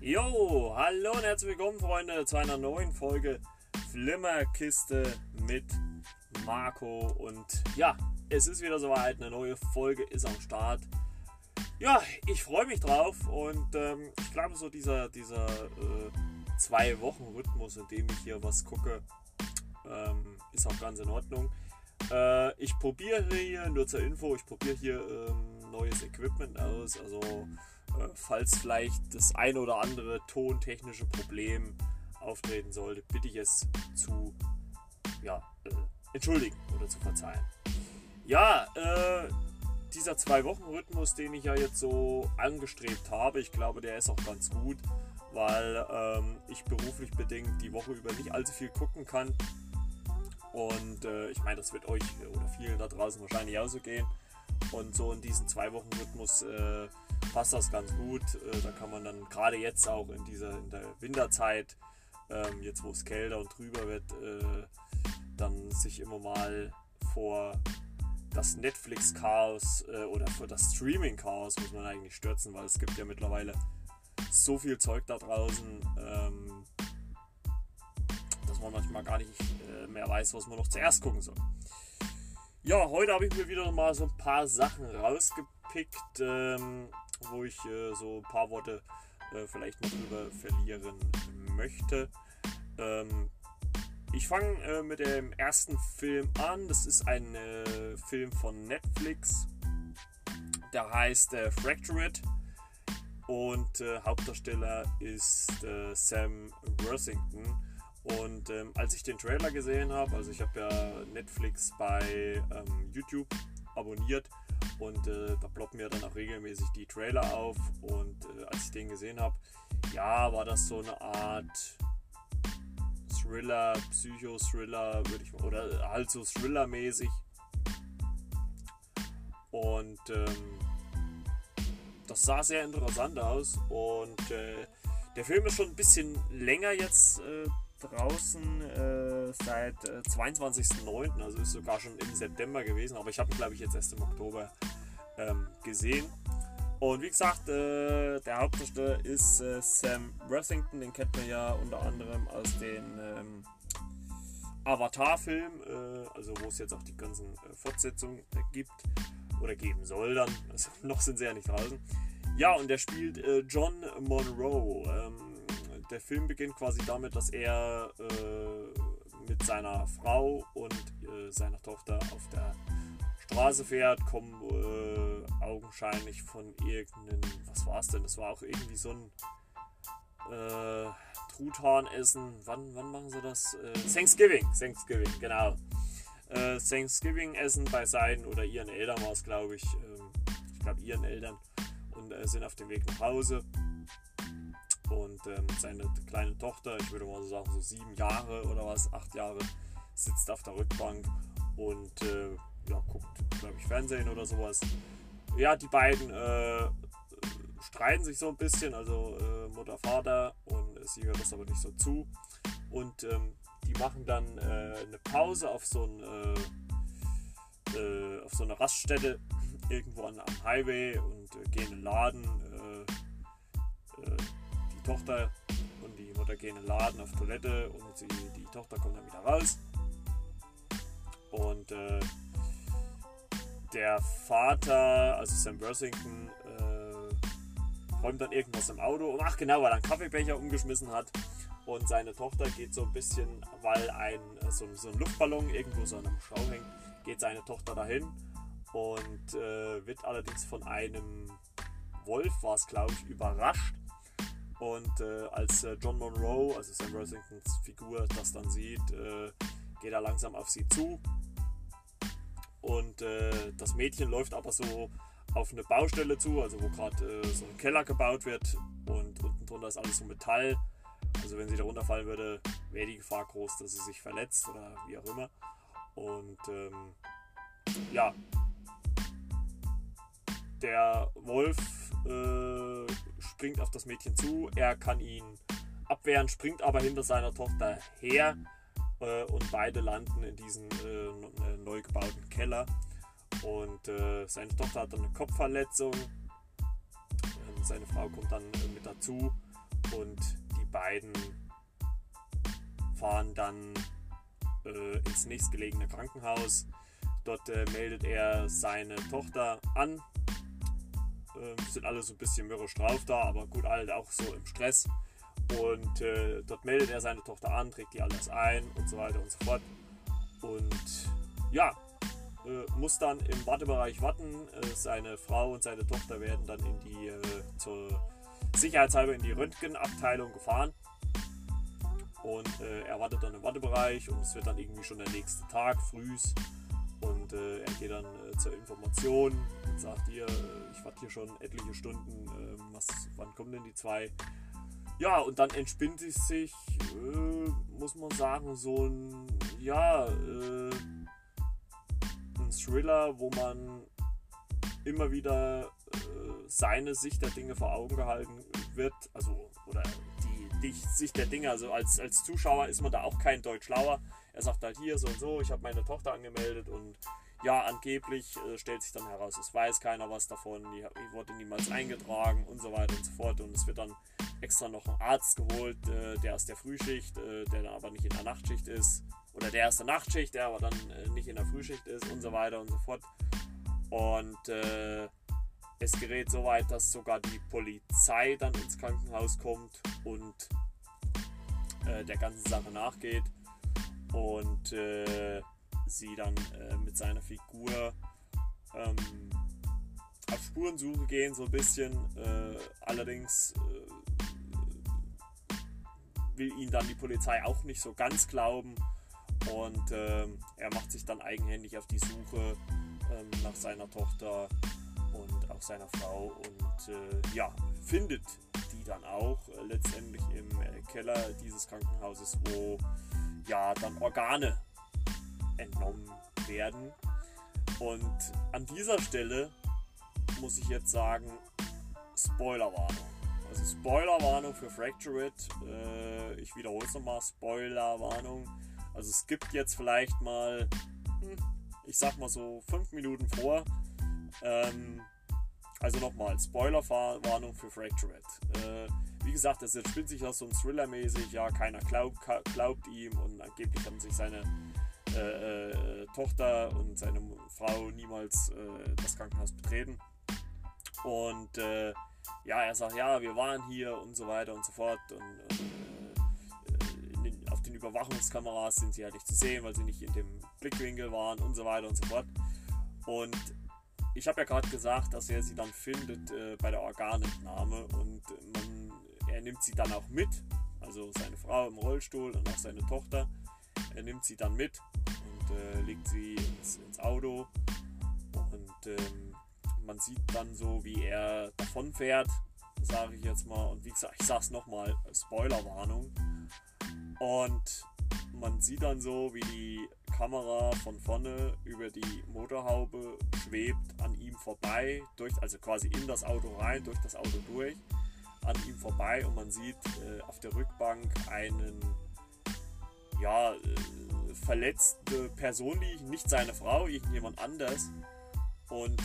Jo, hallo und herzlich willkommen, Freunde, zu einer neuen Folge Flimmerkiste mit Marco. Und ja, es ist wieder soweit, eine neue Folge ist am Start. Ja, ich freue mich drauf und ich glaube, so dieser 2-Wochen-Rhythmus, in dem ich hier was gucke, ist auch ganz in Ordnung. Ich probiere hier, nur zur Info, neues Equipment aus, also falls vielleicht das ein oder andere tontechnische Problem auftreten sollte, bitte ich es zu entschuldigen oder zu verzeihen. Ja, dieser 2-Wochen-Rhythmus, den ich ja jetzt so angestrebt habe, ich glaube, der ist auch ganz gut, weil ich beruflich bedingt die Woche über nicht allzu viel gucken kann. Und ich meine, das wird euch oder vielen da draußen wahrscheinlich auch so gehen. Und so in diesen 2-Wochen-Rhythmus passt das ganz gut. Da kann man dann gerade jetzt auch in der Winterzeit, jetzt wo es kälter und trüber wird, dann sich immer mal vor das Netflix-Chaos oder für das Streaming-Chaos muss man eigentlich stürzen, weil es gibt ja mittlerweile so viel Zeug da draußen, dass man manchmal gar nicht mehr weiß, was man noch zuerst gucken soll. Ja, heute habe ich mir wieder mal so ein paar Sachen rausgepickt, wo ich so ein paar Worte vielleicht mal drüber verlieren möchte. Ich fange mit dem ersten Film an. Das ist ein Film von Netflix, der heißt Fractured, und Hauptdarsteller ist Sam Worthington. Und als ich den Trailer gesehen habe, also ich habe ja Netflix bei YouTube abonniert und da ploppen mir dann auch regelmäßig die Trailer auf, und als ich den gesehen habe, ja, war das so eine Art Thriller, Psycho-Thriller, würde ich mal, oder halt so Thriller-mäßig. Und das sah sehr interessant aus. Und der Film ist schon ein bisschen länger jetzt draußen, seit 22.09., also ist sogar schon im September gewesen, aber ich habe ihn, glaube ich, jetzt erst im Oktober gesehen. Und wie gesagt, der Hauptdarsteller ist Sam Worthington, den kennt man ja unter anderem aus den Avatar-Filmen, also wo es jetzt auch die ganzen Fortsetzungen gibt oder geben soll dann, also noch sind sie ja nicht draußen. Ja, und der spielt John Monroe. Der Film beginnt quasi damit, dass er mit seiner Frau und seiner Tochter auf der Straße fährt, kommen augenscheinlich von irgendeinem, was war es denn? Das war auch irgendwie so ein Truthahnessen. Wann machen sie das? Thanksgiving, genau. Thanksgiving-Essen bei seinen oder ihren Eltern war es, glaube ich. Ich glaube, ihren Eltern. Und sind auf dem Weg nach Hause. Und seine kleine Tochter, ich würde mal so sagen, so 8 Jahre, sitzt auf der Rückbank und guckt, glaube ich, Fernsehen oder sowas. Ja, die beiden streiten sich so ein bisschen, also Mutter, Vater, und sie hört das aber nicht so zu. Und die machen dann eine Pause auf so eine Raststätte irgendwo am Highway und gehen in den Laden. Die Tochter und die Mutter gehen in den Laden auf Toilette, und die Tochter kommt dann wieder raus. Und der Vater, also Sam Worthington, räumt dann irgendwas im Auto um. Ach genau, weil er einen Kaffeebecher umgeschmissen hat. Und seine Tochter geht so ein bisschen, weil so ein Luftballon irgendwo so an einem Schau hängt, geht seine Tochter dahin und wird allerdings von einem Wolf, war es glaube ich, überrascht. Und als John Monroe, also Sam Worthingtons Figur, das dann sieht, geht er langsam auf sie zu. Und das Mädchen läuft aber so auf eine Baustelle zu, also wo gerade so ein Keller gebaut wird, und unten drunter ist alles so Metall. Also wenn sie da runterfallen würde, wäre die Gefahr groß, dass sie sich verletzt oder wie auch immer. Und der Wolf springt auf das Mädchen zu, er kann ihn abwehren, springt aber hinter seiner Tochter her und beide landen in diesem neu gebauten Keller und seine Tochter hat dann eine Kopfverletzung, seine Frau kommt dann mit dazu und die beiden fahren dann ins nächstgelegene Krankenhaus. Dort meldet er seine Tochter an. Sind alle so ein bisschen mürrisch drauf da, aber gut, alle auch so im Stress. Und dort meldet er seine Tochter an, trägt die alles ein und so weiter und so fort. Und ja, muss dann im Wartebereich warten. Seine Frau und seine Tochter werden dann in die zur sicherheitshalber in die Röntgenabteilung gefahren. Und er wartet dann im Wartebereich und es wird dann irgendwie schon der nächste Tag, frühs. Und er geht dann zur Information und sagt ihr, ich warte hier schon etliche Stunden, wann kommen denn die zwei? Ja, und dann entspinnt es sich, muss man sagen, so ein Thriller, wo man immer wieder seine Sicht der Dinge vor Augen gehalten wird, also, oder die Sicht der Dinge, also als Zuschauer ist man da auch kein Deut schlauer. Er sagt halt hier so und so, ich habe meine Tochter angemeldet und ja, angeblich stellt sich dann heraus, es weiß keiner was davon, die wurde niemals eingetragen und so weiter und so fort. Und es wird dann extra noch ein Arzt geholt, der aus der Frühschicht, der dann aber nicht in der Nachtschicht ist, oder der aus der Nachtschicht, der aber dann nicht in der Frühschicht ist und so weiter und so fort. Und es gerät so weit, dass sogar die Polizei dann ins Krankenhaus kommt und der ganzen Sache nachgeht. Und sie dann mit seiner Figur auf Spurensuche gehen, so ein bisschen. Allerdings will ihn dann die Polizei auch nicht so ganz glauben. Und er macht sich dann eigenhändig auf die Suche nach seiner Tochter und auch seiner Frau. Und findet die dann auch letztendlich im Keller dieses Krankenhauses, wo dann Organe entnommen werden. Und an dieser Stelle muss ich jetzt sagen, Spoilerwarnung. Also Spoilerwarnung für Fractured. Ich wiederhole es nochmal, Spoilerwarnung. Also es gibt jetzt vielleicht mal, ich sag mal so 5 Minuten vor. Also nochmal, Spoilerwarnung für Fractured. Wie gesagt, das entspinnt sich auch so ein Thriller-mäßig, ja, keiner glaubt ihm und angeblich haben sich seine Tochter und seine Frau niemals das Krankenhaus betreten. Und er sagt, ja, wir waren hier und so weiter und so fort. Und auf den Überwachungskameras sind sie halt nicht zu sehen, weil sie nicht in dem Blickwinkel waren und so weiter und so fort. Und ich habe ja gerade gesagt, dass er sie dann findet bei der Organentnahme und er nimmt sie dann auch mit, also seine Frau im Rollstuhl und auch seine Tochter. Er nimmt sie dann mit und legt sie ins Auto und man sieht dann so, wie er davonfährt, sage ich jetzt mal. Und wie gesagt, ich sage es nochmal, Spoilerwarnung. Und man sieht dann so, wie die Kamera von vorne über die Motorhaube schwebt, an ihm vorbei, also quasi in das Auto rein, durch das Auto durch, an ihm vorbei, und man sieht auf der Rückbank einen verletzte Person liegen, nicht seine Frau, irgendjemand anders. Und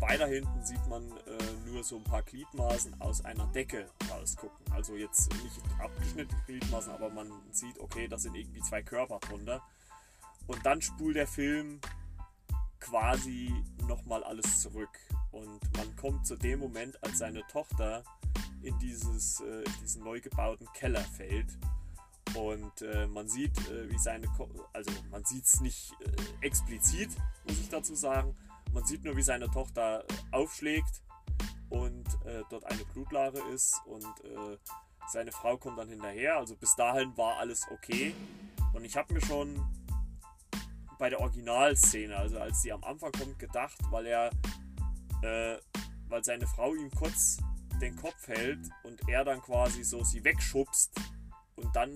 weiter hinten sieht man nur so ein paar Gliedmaßen aus einer Decke rausgucken. Also jetzt nicht abgeschnittene Gliedmaßen, aber man sieht, okay, da sind irgendwie zwei Körper drunter. Und dann spult der Film quasi nochmal alles zurück. Und man kommt zu dem Moment, als seine Tochter in diesen neu gebauten Keller fällt. Und man sieht, wie also man sieht es nicht explizit, muss ich dazu sagen. Man sieht nur, wie seine Tochter aufschlägt und dort eine Blutlache ist und seine Frau kommt dann hinterher. Also bis dahin war alles okay. Und ich habe mir schon bei der Originalszene, also als sie am Anfang kommt, gedacht, weil seine Frau ihm kurz den Kopf hält und er dann quasi so sie wegschubst und dann,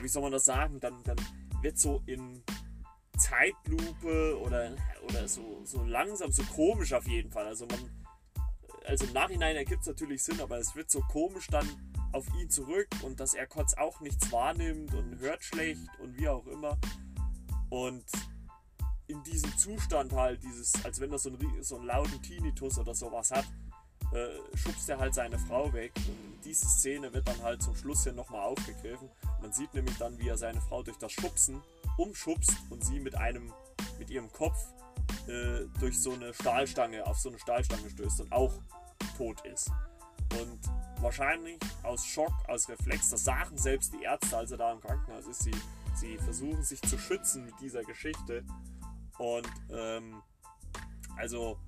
wie soll man das sagen, dann wird so in Zeitlupe oder so langsam, so komisch auf jeden Fall. Also man also im Nachhinein ergibt es natürlich Sinn, aber es wird so komisch dann auf ihn zurück und dass er kurz auch nichts wahrnimmt und hört schlecht und wie auch immer. Und in diesem Zustand halt, dieses, als wenn er so einen lauten Tinnitus oder sowas hat, schubst er halt seine Frau weg. Und diese Szene wird dann halt zum Schluss hier nochmal aufgegriffen. Man sieht nämlich dann, wie er seine Frau durch das Schubsen umschubst und sie mit ihrem Kopf durch so eine Stahlstange, auf so eine Stahlstange stößt und auch tot ist. Und wahrscheinlich aus Schock, aus Reflex, das sagen selbst die Ärzte, als er da im Krankenhaus ist, sie versuchen sich zu schützen mit dieser Geschichte. Und also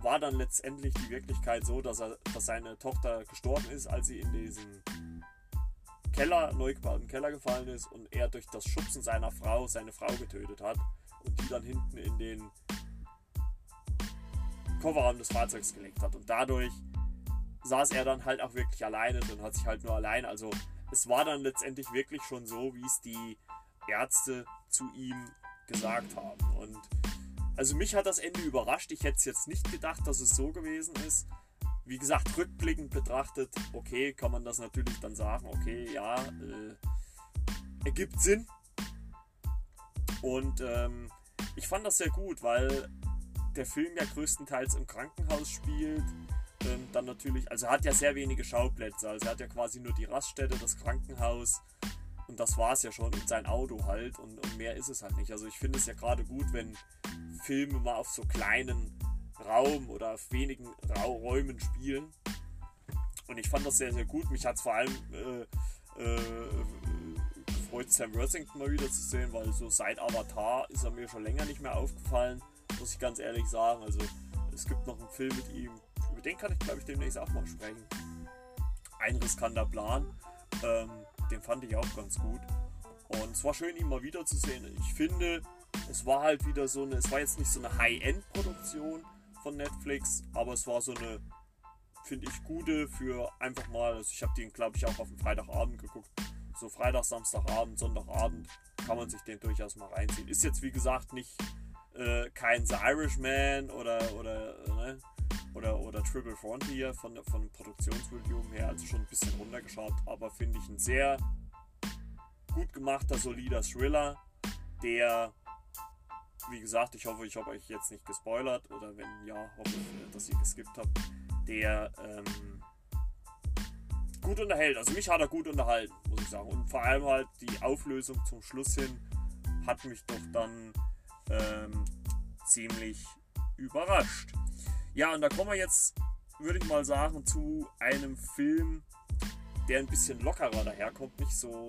war dann letztendlich die Wirklichkeit so, dass seine Tochter gestorben ist, als sie in diesen Keller, neu gebauten Keller gefallen ist und er durch das Schubsen seiner Frau seine Frau getötet hat und die dann hinten in den Kofferraum des Fahrzeugs gelegt hat. Und dadurch saß er dann halt auch wirklich alleine und hat sich halt nur allein. Also es war dann letztendlich wirklich schon so, wie es die Ärzte zu ihm gesagt haben. Und also mich hat das Ende überrascht. Ich hätte es jetzt nicht gedacht, dass es so gewesen ist. Wie gesagt, rückblickend betrachtet, okay, kann man das natürlich dann sagen, okay, ja, ergibt Sinn. Und ich fand das sehr gut, weil der Film ja größtenteils im Krankenhaus spielt. Dann natürlich, also er hat ja sehr wenige Schauplätze, also er hat ja quasi nur die Raststätte, das Krankenhaus und das war es ja schon und sein Auto halt und mehr ist es halt nicht. Also ich finde es ja gerade gut, wenn Filme mal auf so kleinen Raum oder auf wenigen Räumen spielen und ich fand das sehr, sehr gut. Mich hat es vor allem gefreut, Sam Worthington mal wieder zu sehen, weil so seit Avatar ist er mir schon länger nicht mehr aufgefallen, muss ich ganz ehrlich sagen. Also es gibt noch einen Film mit ihm, über den kann ich, glaube ich, demnächst auch mal sprechen. Ein riskanter Plan. Den fand ich auch ganz gut. Und es war schön, ihn mal wieder zu sehen. Ich finde, es war halt wieder es war jetzt nicht so eine High-End-Produktion von Netflix, aber es war so eine, finde ich, gute für einfach mal, also ich habe den, glaube ich, auch auf dem Freitagabend geguckt. So Freitag, Samstagabend, Sonntagabend kann man sich den durchaus mal reinziehen. Ist jetzt, wie gesagt, nicht kein The Irishman oder Triple Frontier von Produktionsvolumen her, also schon ein bisschen runtergeschaut, aber finde ich ein sehr gut gemachter, solider Thriller, der, wie gesagt, ich hoffe, ich habe euch jetzt nicht gespoilert, oder wenn ja, hoffe ich, dass ihr geskippt habt, der gut unterhält. Also mich hat er gut unterhalten, muss ich sagen. Und vor allem halt die Auflösung zum Schluss hin hat mich doch dann ziemlich überrascht. Ja, und da kommen wir jetzt, würde ich mal sagen, zu einem Film, der ein bisschen lockerer daherkommt, nicht so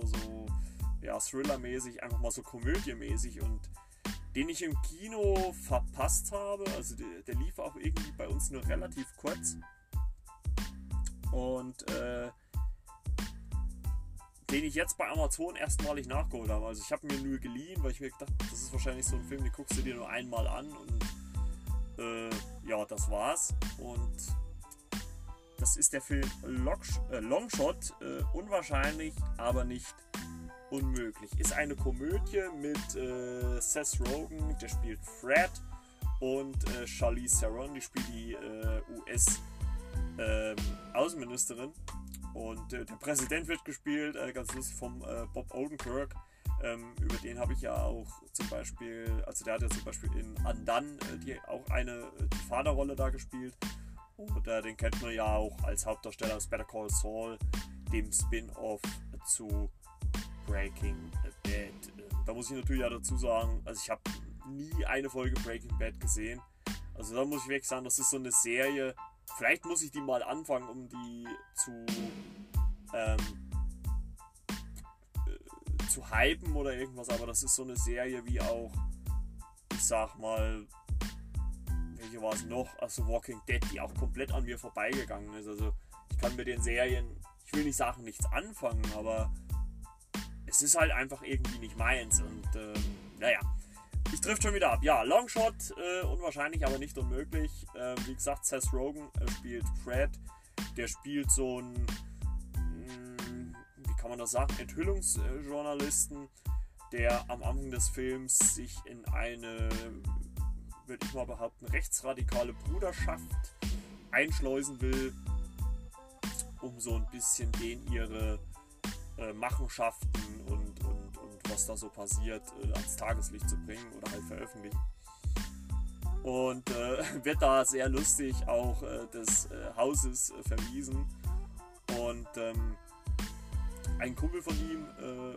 ja, Thriller-mäßig, einfach mal so komödiemäßig und den ich im Kino verpasst habe, also der lief auch irgendwie bei uns nur relativ kurz und den ich jetzt bei Amazon erstmalig nachgeholt habe, also ich habe mir nur geliehen, weil ich mir gedacht habe, das ist wahrscheinlich so ein Film, den guckst du dir nur einmal an und ja, das war's. Und das ist der Film Longshot. Unwahrscheinlich, aber nicht unmöglich. Ist eine Komödie mit Seth Rogen, der spielt Fred, und Charlize Theron, die spielt die US-Außenministerin. Und der Präsident wird gespielt, ganz lustig, vom Bob Odenkirk. Über den habe ich ja auch zum Beispiel, also der hat ja zum Beispiel in Undone die Vaterrolle da gespielt. Oder den kennt man ja auch als Hauptdarsteller aus Better Call Saul, dem Spin-Off zu Breaking Bad. Da muss ich natürlich ja dazu sagen, also ich habe nie eine Folge Breaking Bad gesehen. Also da muss ich wirklich sagen, das ist so eine Serie, vielleicht muss ich die mal anfangen, um die zu hypen oder irgendwas, aber das ist so eine Serie wie auch, ich sag mal, welche war es noch? Also Walking Dead, die auch komplett an mir vorbeigegangen ist. Also ich kann mit den Serien, ich will nicht sagen, nichts anfangen, aber es ist halt einfach irgendwie nicht meins und naja, ich trifft schon wieder ab. Ja, Longshot, unwahrscheinlich, aber nicht unmöglich. Wie gesagt, Seth Rogen spielt Fred, der spielt so ein kann man das sagen, Enthüllungsjournalisten, der am Anfang des Films sich in eine, würde ich mal behaupten, rechtsradikale Bruderschaft einschleusen will, um so ein bisschen den ihre Machenschaften und was da so passiert ans Tageslicht zu bringen oder halt veröffentlichen. Und wird da sehr lustig auch des Hauses verwiesen. Und ein Kumpel von ihm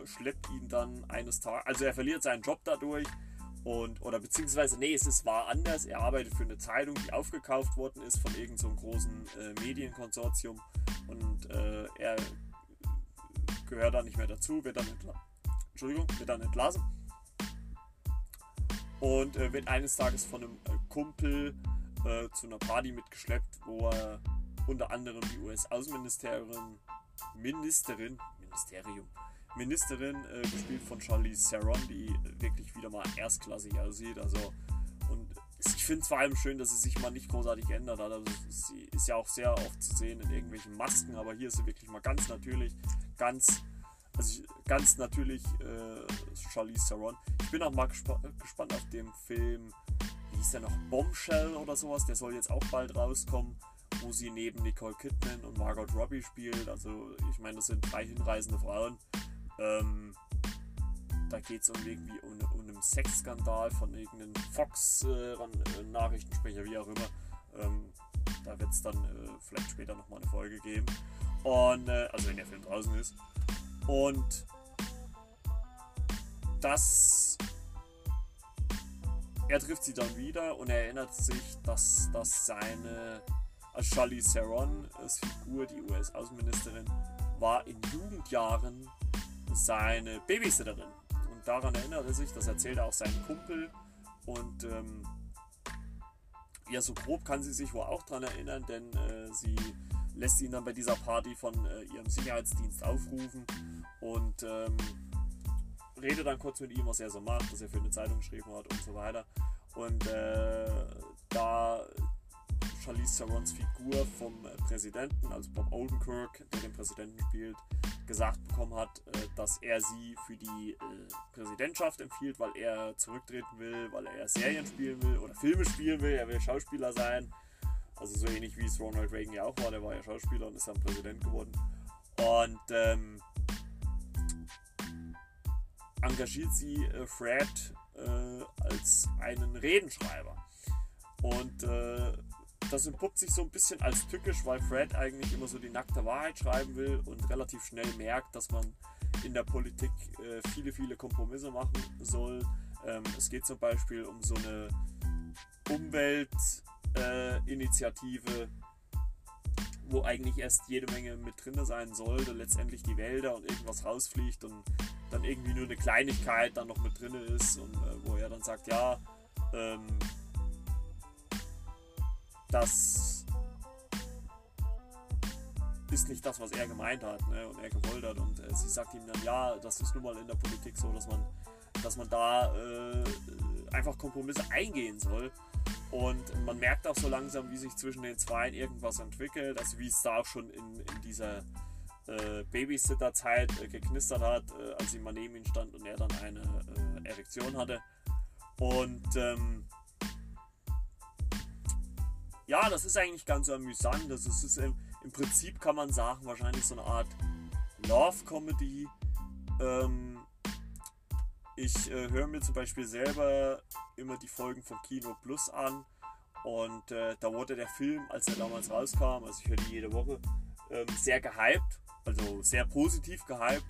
schleppt ihn dann eines Tages, also er verliert seinen Job dadurch. Es war anders. Er arbeitet für eine Zeitung, die aufgekauft worden ist von irgend so einem großen Medienkonsortium, und er gehört da nicht mehr dazu, wird dann entlassen und wird eines Tages von einem Kumpel zu einer Party mitgeschleppt, wo er unter anderem die US-Außenministerin, gespielt von Charlize Theron, die wirklich wieder mal erstklassig aussieht. Also, und ich finde es vor allem schön, dass sie sich mal nicht großartig geändert hat. Also, sie ist ja auch sehr oft zu sehen in irgendwelchen Masken, aber hier ist sie wirklich mal ganz natürlich Charlize Theron. Ich bin auch mal gespannt auf den Film, wie hieß der noch, Bombshell oder sowas, der soll jetzt auch bald rauskommen, wo sie neben Nicole Kidman und Margot Robbie spielt. Also ich meine, das sind drei hinreißende Frauen. Da geht es um einen Sexskandal von irgendeinem Fox-Nachrichtensprecher, wie auch immer. Da wird es dann vielleicht später nochmal eine Folge geben. Und, also wenn der Film draußen ist. Und er trifft sie dann wieder und er erinnert sich, dass also Charlize Theron als Figur, die US-Außenministerin, war in Jugendjahren seine Babysitterin. Und daran erinnert er sich, das erzählt er auch seinem Kumpel. Und so grob kann sie sich wohl auch daran erinnern, denn sie lässt ihn dann bei dieser Party von ihrem Sicherheitsdienst aufrufen und redet dann kurz mit ihm, was er so macht, was er für eine Zeitung geschrieben hat und so weiter. Und da Charlize Therons Figur vom Präsidenten, also Bob Odenkirk, der den Präsidenten spielt, gesagt bekommen hat, dass er sie für die Präsidentschaft empfiehlt, weil er zurücktreten will, weil er Serien spielen will oder Filme spielen will, er will Schauspieler sein. Also so ähnlich wie es Ronald Reagan ja auch war, der war ja Schauspieler und ist dann Präsident geworden. Und engagiert sie Fred als einen Redenschreiber. Und das entpuppt sich so ein bisschen als tückisch, weil Fred eigentlich immer so die nackte Wahrheit schreiben will und relativ schnell merkt, dass man in der Politik viele, viele Kompromisse machen soll. Es geht zum Beispiel um so eine Umweltinitiative, wo eigentlich erst jede Menge mit drin sein sollte, letztendlich die Wälder und irgendwas rausfliegt und dann irgendwie nur eine Kleinigkeit dann noch mit drin ist, und wo er dann sagt, ja, das ist nicht das, was er gemeint hat, ne, und er gewollt hat, und sie sagt ihm dann, ja, das ist nun mal in der Politik so, dass man da einfach Kompromisse eingehen soll. Und man merkt auch so langsam, wie sich zwischen den Zweien irgendwas entwickelt, also wie es da auch schon in dieser Babysitter-Zeit geknistert hat, als sie mal neben ihm stand und er dann eine Erektion hatte. Und das ist eigentlich ganz amüsant. Das ist im Prinzip, kann man sagen, wahrscheinlich so eine Art Love-Comedy. Ich höre mir zum Beispiel selber immer die Folgen von Kino Plus an, und da wurde der Film, als er damals rauskam, also ich höre die jede Woche, sehr gehypt, also sehr positiv gehypt.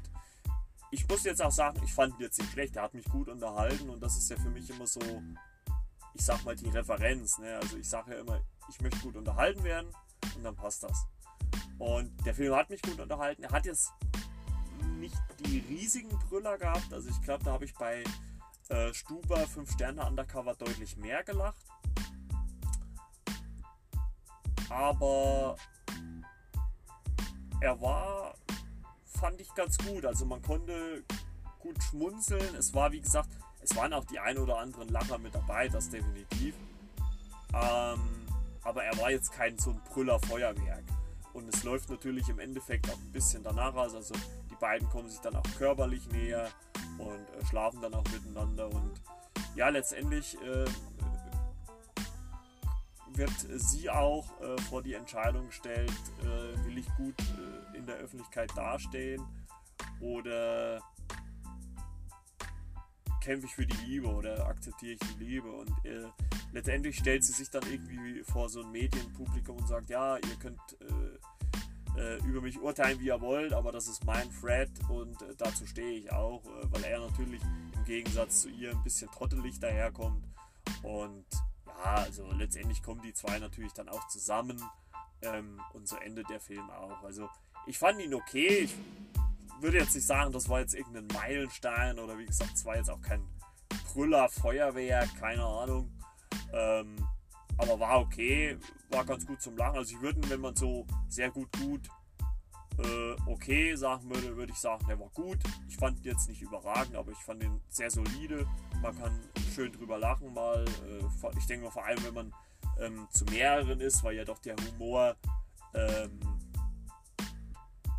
Ich muss jetzt auch sagen, ich fand ihn jetzt nicht schlecht, er hat mich gut unterhalten, und das ist ja für mich immer so, ich sag mal, die Referenz, ne? Also ich sage ja immer, ich möchte gut unterhalten werden, und dann passt das. Und der Film hat mich gut unterhalten. Er hat jetzt nicht die riesigen Brüller gehabt, also ich glaube, da habe ich bei Stuber 5 Sterne Undercover deutlich mehr gelacht, aber er war, fand ich, ganz gut, also man konnte gut schmunzeln. Es war, wie gesagt, es waren auch die ein oder anderen Lacher mit dabei, das definitiv, aber er war jetzt kein so ein Brüller-Feuerwerk, und es läuft natürlich im Endeffekt auch ein bisschen danach aus, also die beiden kommen sich dann auch körperlich näher und schlafen dann auch miteinander, und ja, letztendlich wird sie auch vor die Entscheidung gestellt, will ich gut in der Öffentlichkeit dastehen oder kämpfe ich für die Liebe oder akzeptiere ich die Liebe, und letztendlich stellt sie sich dann irgendwie vor so ein Medienpublikum und sagt, ja, ihr könnt über mich urteilen, wie ihr wollt, aber das ist mein Fred und dazu stehe ich auch, weil er natürlich im Gegensatz zu ihr ein bisschen trottelig daherkommt. Und ja, also letztendlich kommen die zwei natürlich dann auch zusammen und so endet der Film auch. Also ich fand ihn okay, ich würde jetzt nicht sagen, das war jetzt irgendein Meilenstein oder wie gesagt, es war jetzt auch kein Brüller, Feuerwerk, keine Ahnung, aber war okay, war ganz gut zum Lachen. Also ich würde, wenn man so sehr gut okay sagen würde, würde ich sagen, der war gut. Ich fand ihn jetzt nicht überragend, aber ich fand ihn sehr solide. Man kann schön drüber lachen mal. Ich denke mal, vor allem, wenn man zu mehreren ist, weil ja doch der Humor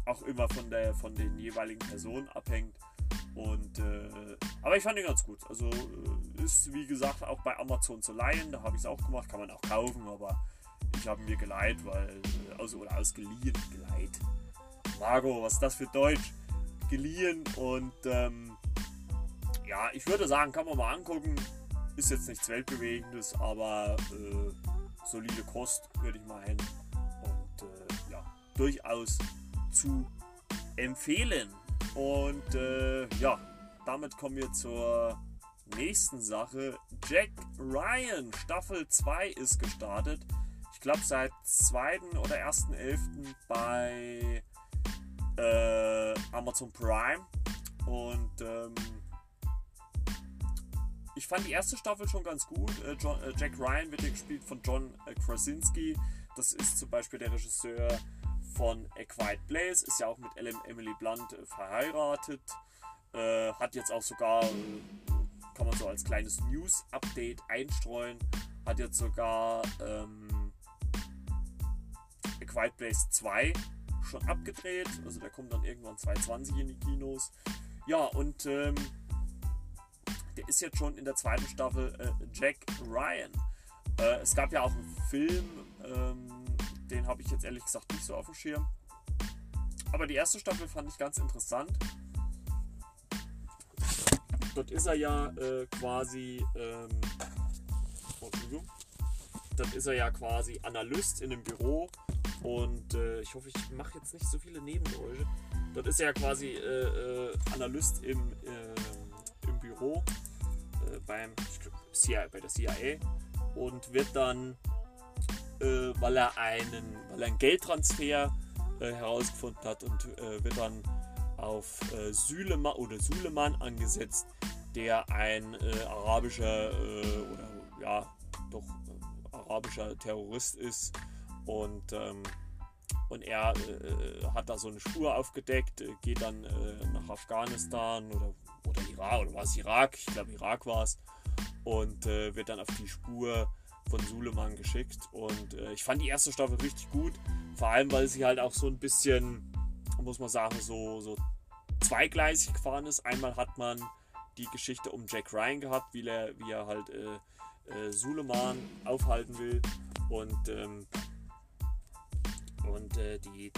auch immer von den jeweiligen Personen abhängt. Und aber ich fand ihn ganz gut. Also ist, wie gesagt, auch bei Amazon zu leihen. Da habe ich es auch gemacht. Kann man auch kaufen, aber ich habe mir geleiht, weil oder ausgeliehen, geleiht. Margot, was ist das für Deutsch? Geliehen. Und ja, ich würde sagen, kann man mal angucken. Ist jetzt nichts Weltbewegendes, aber solide Kost, würde ich meinen. Und ja, durchaus zu empfehlen. Und ja, damit kommen wir zur nächsten Sache. Jack Ryan, Staffel 2 ist gestartet. Ich glaube seit 2. oder 1.11. bei Amazon Prime. Und ich fand die erste Staffel schon ganz gut. Jack Ryan wird hier gespielt von John Krasinski. Das ist zum Beispiel der Regisseur von A Quiet Place, ist ja auch mit Emily Blunt verheiratet, hat jetzt auch sogar, kann man so als kleines News-Update einstreuen, hat jetzt sogar A Quiet Place 2 schon abgedreht, also der kommt dann irgendwann 2020 in die Kinos. Ja, und der ist jetzt schon in der zweiten Staffel Jack Ryan. Es gab ja auch einen Film, den habe ich jetzt ehrlich gesagt nicht so auf dem Schirm. Aber die erste Staffel fand ich ganz interessant. Dort ist er ja quasi Analyst in einem Büro. Und ich hoffe, ich mache jetzt nicht so viele Nebengeräusche. Dort ist er ja quasi Analyst im Büro bei der CIA und wird dann, weil er einen Geldtransfer herausgefunden hat, und wird dann auf Suleiman angesetzt, der ein arabischer Terrorist ist, und er hat da so eine Spur aufgedeckt, geht dann nach Afghanistan oder Irak, oder war es Irak? Ich glaube Irak war es, und wird dann auf die Spur von Suleiman geschickt. Und ich fand die erste Staffel richtig gut, vor allem weil sie halt auch so ein bisschen, muss man sagen, so zweigleisig gefahren ist. Einmal hat man die Geschichte um Jack Ryan gehabt, wie er halt Suleiman aufhalten will, und die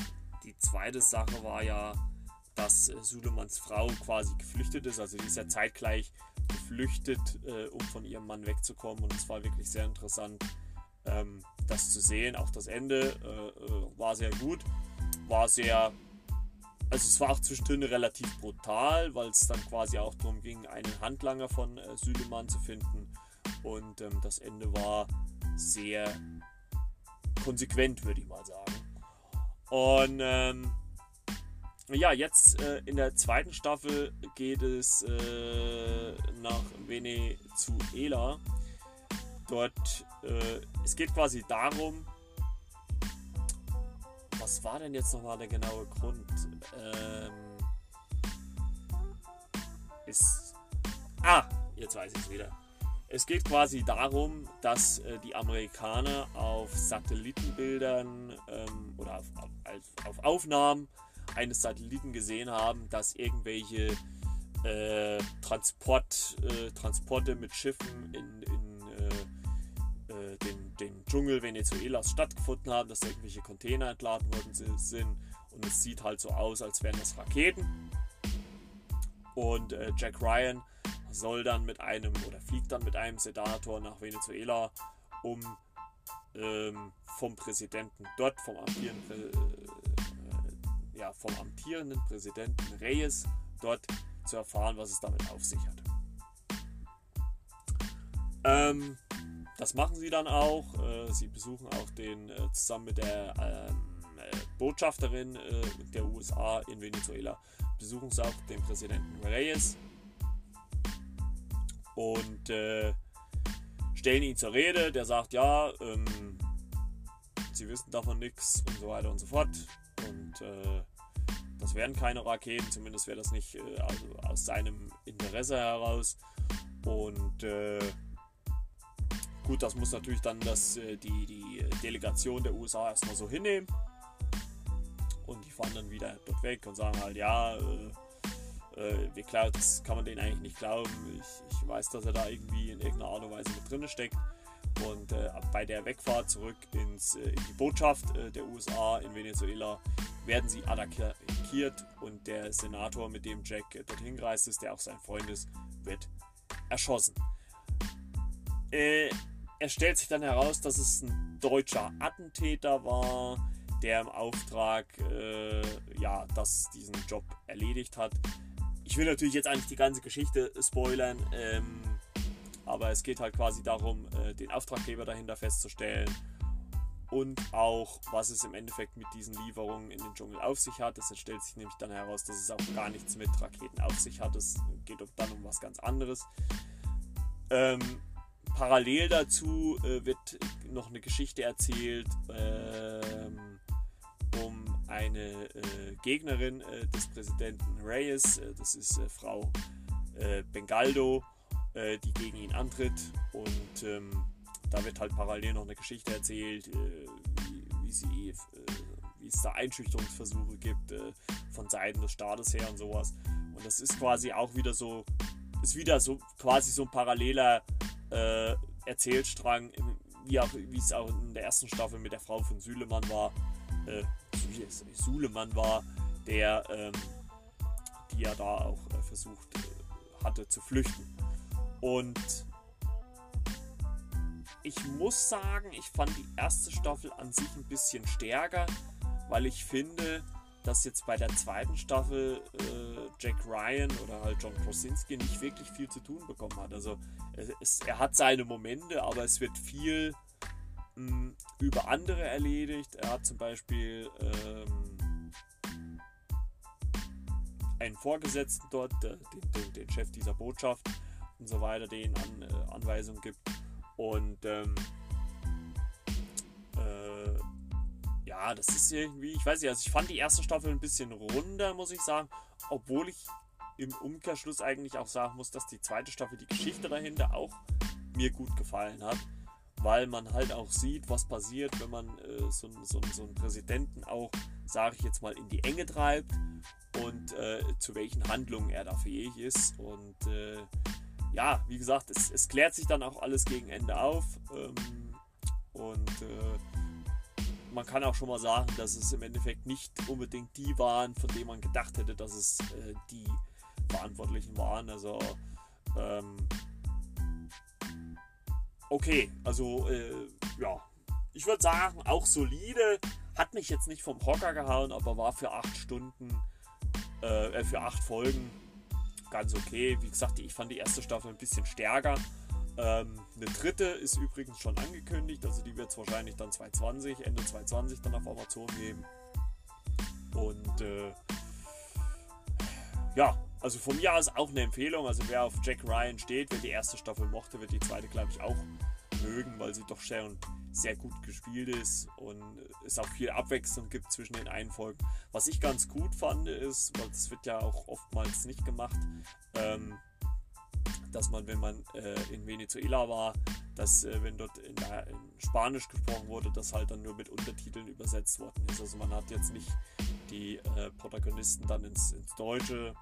zweite Sache war ja, dass Suleimans Frau quasi geflüchtet ist, also die ist ja zeitgleich geflüchtet, um von ihrem Mann wegzukommen, und es war wirklich sehr interessant, das zu sehen. Auch das Ende war sehr gut, also es war auch zwischendrin relativ brutal, weil es dann quasi auch darum ging, einen Handlanger von Suleiman zu finden, und das Ende war sehr konsequent, würde ich mal sagen. Und ja, jetzt in der zweiten Staffel geht es nach Venezuela. Dort, es geht quasi darum, was war denn jetzt nochmal der genaue Grund? Jetzt weiß ich es wieder. Es geht quasi darum, dass die Amerikaner auf Satellitenbildern oder auf Aufnahmen eines Satelliten gesehen haben, dass irgendwelche Transporte mit Schiffen in den Dschungel Venezuelas stattgefunden haben, dass da irgendwelche Container entladen worden sind und es sieht halt so aus, als wären das Raketen. Und Jack Ryan fliegt dann mit einem Senator nach Venezuela, um vom Präsidenten dort, vom amtierenden Präsidenten Reyes dort zu erfahren, was es damit auf sich hat. Das machen sie dann auch. Sie besuchen auch zusammen mit der Botschafterin der USA in Venezuela, besuchen sie auch den Präsidenten Reyes und stellen ihn zur Rede. Der sagt, ja, sie wissen davon nichts und so weiter und so fort. Und das wären keine Raketen, zumindest wäre das nicht aus seinem Interesse heraus. Und gut, das muss natürlich dann die Delegation der USA erstmal so hinnehmen. Und die fahren dann wieder dort weg und sagen halt, ja, das kann man denen eigentlich nicht glauben. Ich weiß, dass er da irgendwie in irgendeiner Art und Weise mit drin steckt. Und bei der Wegfahrt zurück in die Botschaft der USA in Venezuela werden sie attackiert und der Senator, mit dem Jack dorthin gereist ist, der auch sein Freund ist, wird erschossen. Es stellt sich dann heraus, dass es ein deutscher Attentäter war, der im Auftrag diesen Job erledigt hat. Ich will natürlich jetzt eigentlich die ganze Geschichte spoilern, aber es geht halt quasi darum, den Auftraggeber dahinter festzustellen und auch, was es im Endeffekt mit diesen Lieferungen in den Dschungel auf sich hat. Es stellt sich nämlich dann heraus, dass es auch gar nichts mit Raketen auf sich hat. Es geht dann um was ganz anderes. Parallel dazu wird noch eine Geschichte erzählt um eine Gegnerin des Präsidenten Reyes. Das ist Frau Bengaldo, die gegen ihn antritt. Und da wird halt parallel noch eine Geschichte erzählt, wie es da Einschüchterungsversuche gibt von Seiten des Staates her und sowas. Und das ist quasi auch wieder so, ein paralleler Erzählstrang, wie es auch in der ersten Staffel mit der Frau von Suleiman war, der die ja da auch versucht hatte zu flüchten. Und ich muss sagen, ich fand die erste Staffel an sich ein bisschen stärker, weil ich finde, dass jetzt bei der zweiten Staffel Jack Ryan oder halt John Krasinski nicht wirklich viel zu tun bekommen hat. Also er hat seine Momente, aber es wird viel über andere erledigt. Er hat zum Beispiel einen Vorgesetzten dort, den Chef dieser Botschaft und so weiter, den Anweisungen gibt. Und das ist irgendwie, ich weiß nicht, also ich fand die erste Staffel ein bisschen runder, muss ich sagen, obwohl ich im Umkehrschluss eigentlich auch sagen muss, dass die zweite Staffel, die Geschichte dahinter, auch mir gut gefallen hat, weil man halt auch sieht, was passiert, wenn man so einen Präsidenten auch, sage ich jetzt mal, in die Enge treibt und zu welchen Handlungen er da fähig ist. Und wie gesagt, es klärt sich dann auch alles gegen Ende auf und man kann auch schon mal sagen, dass es im Endeffekt nicht unbedingt die waren, von denen man gedacht hätte, dass es die Verantwortlichen waren. Also ich würde sagen, auch solide, hat mich jetzt nicht vom Hocker gehauen, aber war für 8 Folgen ganz okay. Wie gesagt, ich fand die erste Staffel ein bisschen stärker. Eine dritte ist übrigens schon angekündigt, also die wird es wahrscheinlich dann Ende 2020 dann auf Amazon geben. Und also von mir aus auch eine Empfehlung. Also wer auf Jack Ryan steht, wer die erste Staffel mochte, wird die zweite, glaube ich, auch mögen, weil sie doch sehr gut gespielt ist und es auch viel Abwechslung gibt zwischen den Einfolgen. Was ich ganz gut fand ist, weil das wird ja auch oftmals nicht gemacht, dass man, wenn man in Venezuela war, dass wenn dort in Spanisch gesprochen wurde, das halt dann nur mit Untertiteln übersetzt worden ist. Also man hat jetzt nicht die Protagonisten dann ins Deutsche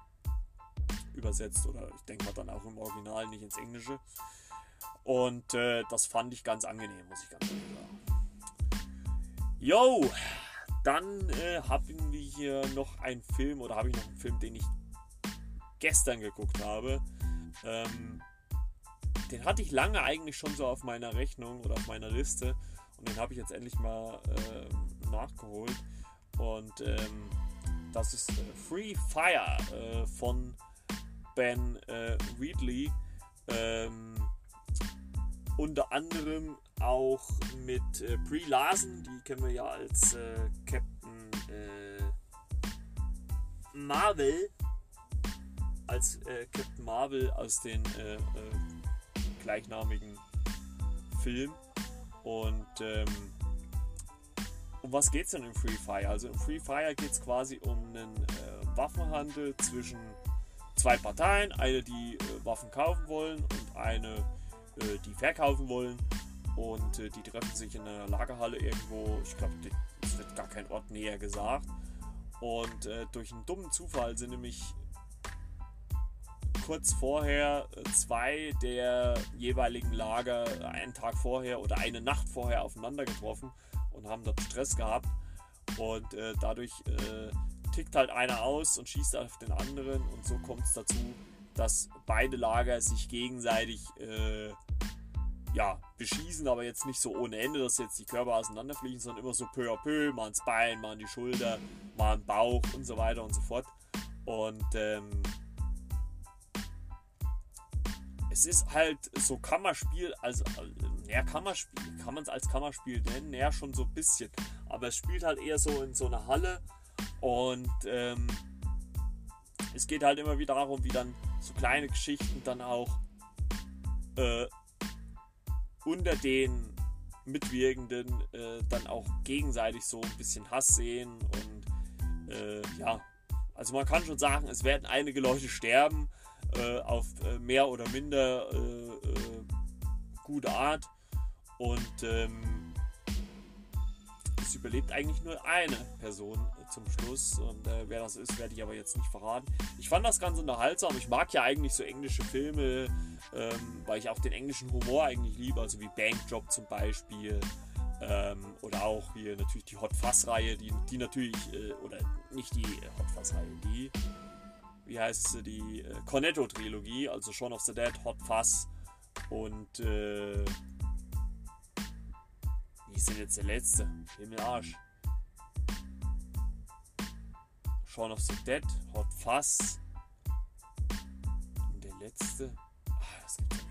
übersetzt oder ich denke mal dann auch im Original nicht ins Englische. Und das fand ich ganz angenehm, muss ich ganz ehrlich sagen. Yo, dann haben wir hier noch einen Film, oder habe ich noch einen Film, den ich gestern geguckt habe. Den hatte ich lange eigentlich schon so auf meiner Rechnung oder auf meiner Liste und den habe ich jetzt endlich mal nachgeholt. Und das ist Free Fire von Ben Wheatley. Unter anderem auch mit Brie Larson, die kennen wir ja als Captain Marvel, als Captain Marvel aus den gleichnamigen Film. Und um was geht's denn in Free Fire? Also in Free Fire geht's quasi um einen Waffenhandel zwischen zwei Parteien, eine die Waffen kaufen wollen und eine die verkaufen wollen, und die treffen sich in einer Lagerhalle irgendwo, ich glaube, es wird gar kein Ort näher gesagt, und durch einen dummen Zufall sind nämlich kurz vorher zwei der jeweiligen Lager einen Tag vorher oder eine Nacht vorher aufeinander getroffen und haben dort Stress gehabt, und dadurch tickt halt einer aus und schießt auf den anderen, und so kommt es dazu, dass beide Lager sich gegenseitig beschießen, aber jetzt nicht so ohne Ende, dass jetzt die Körper auseinanderfliegen, sondern immer so peu à peu, mal ins Bein, mal an die Schulter, mal an den Bauch und so weiter und so fort. Und es ist halt so Kammerspiel, also Kammerspiel, kann man es als Kammerspiel nennen? Ja, schon so ein bisschen, aber es spielt halt eher so in so einer Halle, und es geht halt immer wieder darum, wie dann so kleine Geschichten dann auch unter den Mitwirkenden dann auch gegenseitig so ein bisschen Hass sehen, und also man kann schon sagen, es werden einige Leute sterben auf mehr oder minder gute Art, und es überlebt eigentlich nur eine Person zum Schluss, und wer das ist, werde ich aber jetzt nicht verraten. Ich fand das ganz unterhaltsam. Ich mag ja eigentlich so englische Filme, weil ich auch den englischen Humor eigentlich liebe, also wie Bankjob zum Beispiel, oder auch hier natürlich die Hot Fuss-Reihe, die natürlich, oder nicht die Hot Fuss-Reihe, die, wie heißt sie, die Cornetto-Trilogie, also Shaun of the Dead, Hot Fuss und wie ist denn jetzt der letzte? Himmel Arsch. Shaun of the Dead, Hot Fuss. Und der letzte. Das gibt's nicht.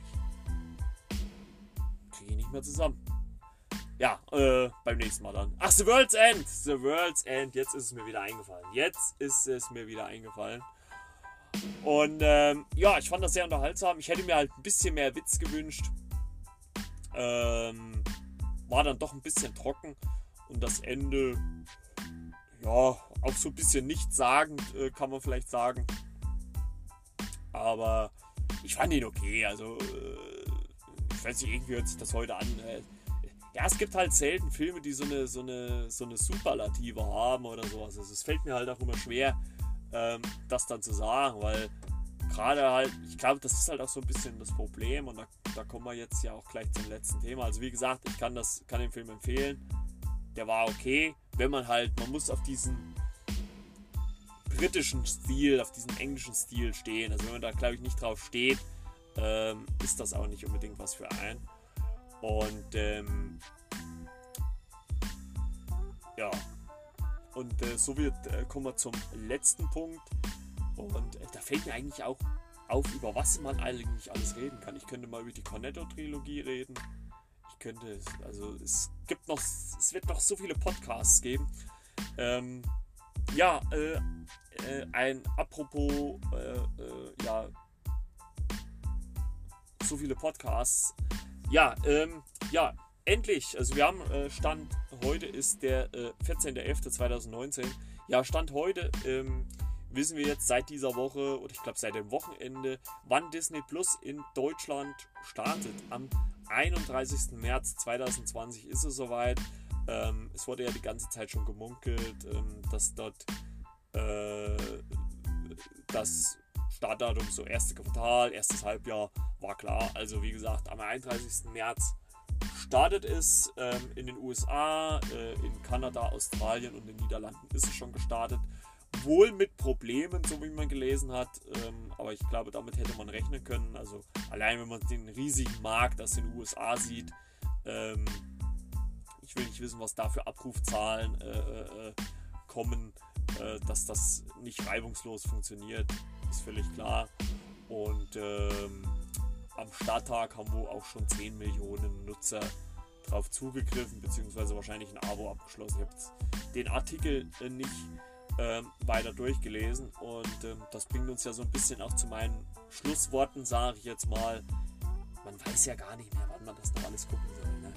Kriege ich nicht mehr zusammen. Ja, beim nächsten Mal dann. Ach, The World's End! The World's End. Jetzt ist es mir wieder eingefallen. Und ich fand das sehr unterhaltsam. Ich hätte mir halt ein bisschen mehr Witz gewünscht. War dann doch ein bisschen trocken, und das Ende, ja, auch so ein bisschen nichtssagend, kann man vielleicht sagen, aber ich fand ihn okay, also ich weiß nicht, irgendwie hört sich das heute an, es gibt halt selten Filme, die so eine Superlative haben oder sowas, also es fällt mir halt auch immer schwer, das dann zu sagen, weil gerade halt, ich glaube, das ist halt auch so ein bisschen das Problem, und da kommen wir jetzt ja auch gleich zum letzten Thema. Also wie gesagt, ich kann den Film empfehlen. Der war okay, wenn man halt, man muss auf diesen britischen Stil, auf diesen englischen Stil stehen. Also wenn man da, glaube ich, nicht drauf steht, ist das auch nicht unbedingt was für einen. Und kommen wir zum letzten Punkt. Und da fällt mir eigentlich auch auf, über was man eigentlich alles reden kann. Ich könnte mal über die Cornetto-Trilogie reden. Es wird noch so viele Podcasts geben. So viele Podcasts. Endlich. Also wir haben Stand heute ist der 14.11.2019. Ja, Stand heute wissen wir jetzt seit dieser Woche, oder ich glaube seit dem Wochenende, wann Disney Plus in Deutschland startet. Am 31. März 2020 ist es soweit. Es wurde ja die ganze Zeit schon gemunkelt, dass dort das Startdatum so erstes Quartal, erstes Halbjahr war klar. Also wie gesagt, am 31. März gestartet ist. In den USA, in Kanada, Australien und den Niederlanden ist es schon gestartet. Wohl mit Problemen, so wie man gelesen hat, aber ich glaube, damit hätte man rechnen können. Also allein, wenn man den riesigen Markt aus den USA sieht, ich will nicht wissen, was da für Abrufzahlen kommen, dass das nicht reibungslos funktioniert, ist völlig klar. Und am Starttag haben wohl auch schon 10 Millionen Nutzer drauf zugegriffen, beziehungsweise wahrscheinlich ein Abo abgeschlossen. Ich habe jetzt den Artikel nicht weiter durchgelesen und das bringt uns ja so ein bisschen auch zu meinen Schlussworten, sage ich jetzt mal. Man weiß ja gar nicht mehr, wann man das noch alles gucken soll, ne?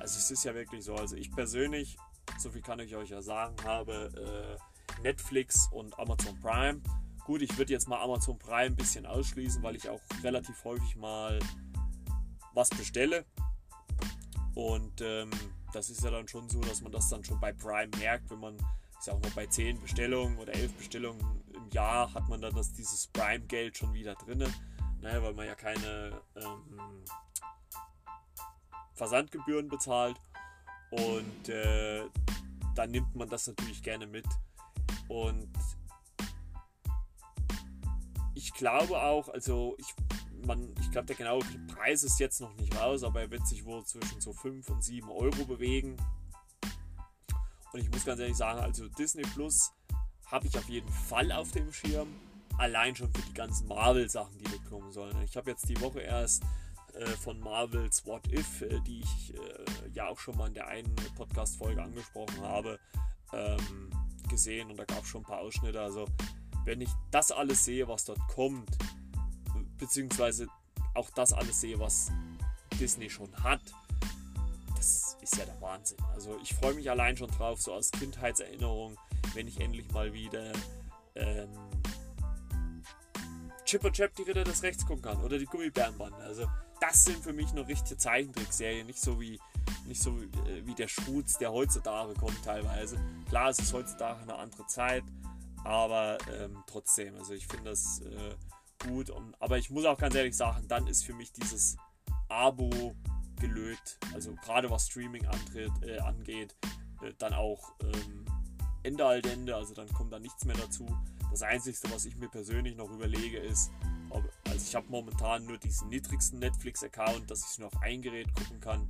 Also es ist ja wirklich so, also ich persönlich, so viel kann ich euch ja sagen, habe Netflix und Amazon Prime. Gut, ich würde jetzt mal Amazon Prime ein bisschen ausschließen, weil ich auch relativ häufig mal was bestelle. Und das ist ja dann schon so, dass man das dann schon bei Prime merkt, wenn man, ich sag mal, bei 10 Bestellungen oder 11 Bestellungen im Jahr hat man dann dieses Prime-Geld schon wieder drin. Naja, weil man ja keine Versandgebühren bezahlt. Und dann nimmt man das natürlich gerne mit. Und ich glaube auch, also ich glaube, der genaue Preis ist jetzt noch nicht raus, aber er wird sich wohl zwischen so 5 und 7 Euro bewegen. Und ich muss ganz ehrlich sagen, also Disney Plus habe ich auf jeden Fall auf dem Schirm, allein schon für die ganzen Marvel-Sachen, die mitkommen sollen. Ich habe jetzt die Woche erst von Marvels What If, die ich ja auch schon mal in der einen Podcast-Folge angesprochen habe, gesehen, und da gab es schon ein paar Ausschnitte. Also wenn ich das alles sehe, was dort kommt, beziehungsweise auch das alles sehe, was Disney schon hat, das ist ja der Wahnsinn. Also ich freue mich allein schon drauf, so aus Kindheitserinnerung, wenn ich endlich mal wieder Chip und Chap, die Ritter des Rechts gucken kann, oder die Gummibärenbande. Also das sind für mich noch richtige Zeichentrickserien, nicht so wie der Schrutz, der heutzutage kommt teilweise. Klar, es ist heutzutage eine andere Zeit, aber trotzdem, also ich finde das gut. Und, aber ich muss auch ganz ehrlich sagen, dann ist für mich dieses Abo gelöst, also gerade was Streaming angeht, dann auch Ende all Ende, also dann kommt da nichts mehr dazu. Das Einzige, was ich mir persönlich noch überlege, ist, also ich habe momentan nur diesen niedrigsten Netflix-Account, dass ich es nur auf ein Gerät gucken kann.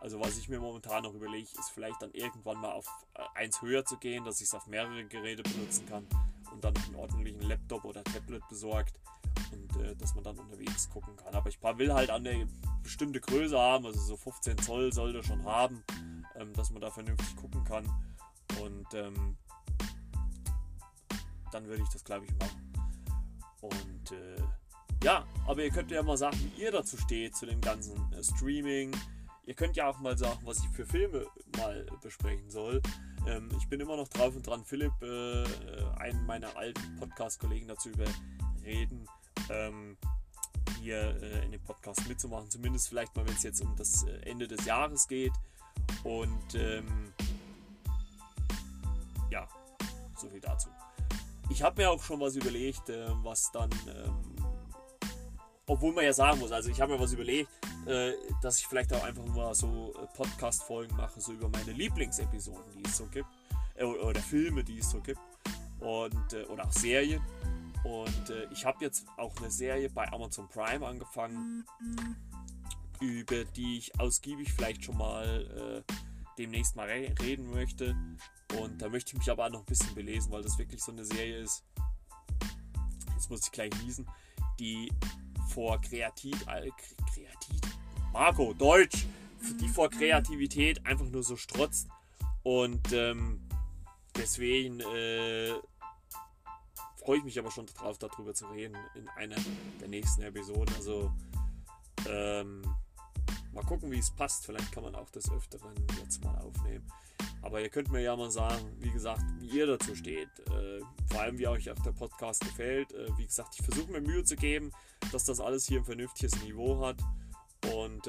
Also was ich mir momentan noch überlege, ist vielleicht dann irgendwann mal auf eins höher zu gehen, dass ich es auf mehrere Geräte benutzen kann und dann einen ordentlichen Laptop oder Tablet besorgt und dass man dann unterwegs gucken kann. Aber ich will halt eine bestimmte Größe haben, also so 15 Zoll sollte schon haben, dass man da vernünftig gucken kann, und dann würde ich das, glaube ich, machen. Und ja, aber ihr könnt ja mal sagen, wie ihr dazu steht, zu dem ganzen Streaming. Ihr könnt ja auch mal sagen, was ich für Filme mal besprechen soll. Ich bin immer noch drauf und dran, Philipp, einen meiner alten Podcast-Kollegen, dazu überreden, hier in dem Podcast mitzumachen. Zumindest vielleicht mal, wenn es jetzt um das Ende des Jahres geht. Und ja, so viel dazu. Ich habe mir auch schon was überlegt, was dann, obwohl man ja sagen muss, also ich habe mir was überlegt, dass ich vielleicht auch einfach mal so Podcast-Folgen mache, so über meine Lieblingsepisoden, die es so gibt, oder Filme, die es so gibt, und oder auch Serien. Und ich habe jetzt auch eine Serie bei Amazon Prime angefangen, über die ich ausgiebig vielleicht schon mal demnächst mal reden möchte. Und da möchte ich mich aber auch noch ein bisschen belesen, weil das wirklich so eine Serie ist, jetzt muss ich gleich niesen, die vor Kreativität einfach nur so strotzt. Und deswegen freue ich mich aber schon drauf, darüber zu reden in einer der nächsten Episoden. Also mal gucken, wie es passt. Vielleicht kann man auch das Öfteren jetzt mal aufnehmen. Aber ihr könnt mir ja mal sagen, wie gesagt, wie ihr dazu steht. Vor allem, wie euch auch der Podcast gefällt. Wie gesagt, ich versuche mir Mühe zu geben, dass das alles hier ein vernünftiges Niveau hat. Und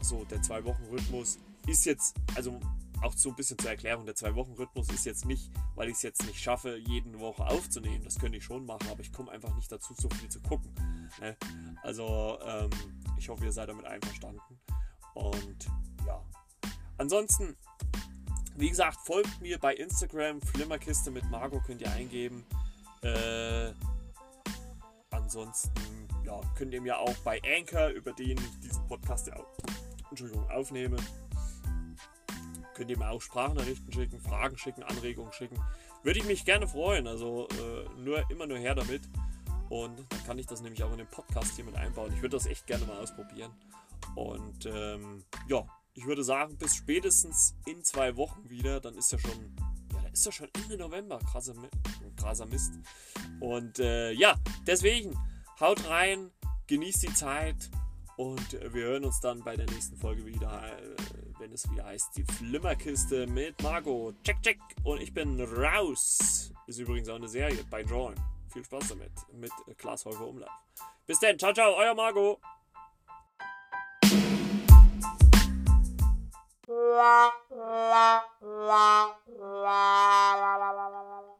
so, der 2-Wochen-Rhythmus ist jetzt, also auch so ein bisschen zur Erklärung, der 2-Wochen-Rhythmus ist jetzt nicht, weil ich es jetzt nicht schaffe, jeden Woche aufzunehmen. Das könnte ich schon machen, aber ich komme einfach nicht dazu, so viel zu gucken. Ne? Also, ich hoffe, ihr seid damit einverstanden. Und ja, ansonsten, wie gesagt, folgt mir bei Instagram, Flimmerkiste mit Marco könnt ihr eingeben. Ansonsten ja, könnt ihr mir auch bei Anchor, über den ich diesen Podcast aufnehme, könnt ihr mir auch Sprachnachrichten schicken, Fragen schicken, Anregungen schicken. Würde ich mich gerne freuen, also immer nur her damit. Und dann kann ich das nämlich auch in den Podcast hier mit einbauen. Ich würde das echt gerne mal ausprobieren. Und ja, ich würde sagen, bis spätestens in 2 Wochen wieder. Dann ist ja schon, Ende November. Krasser Mist. Und ja, deswegen, haut rein, genießt die Zeit. Und wir hören uns dann bei der nächsten Folge wieder, wenn es wieder heißt, die Flimmerkiste mit Marco. Check. Und ich bin raus. Ist übrigens auch eine Serie bei John. Viel Spaß damit, mit Klaas Häufer Umlauf. Bis dann, ciao, euer Marco.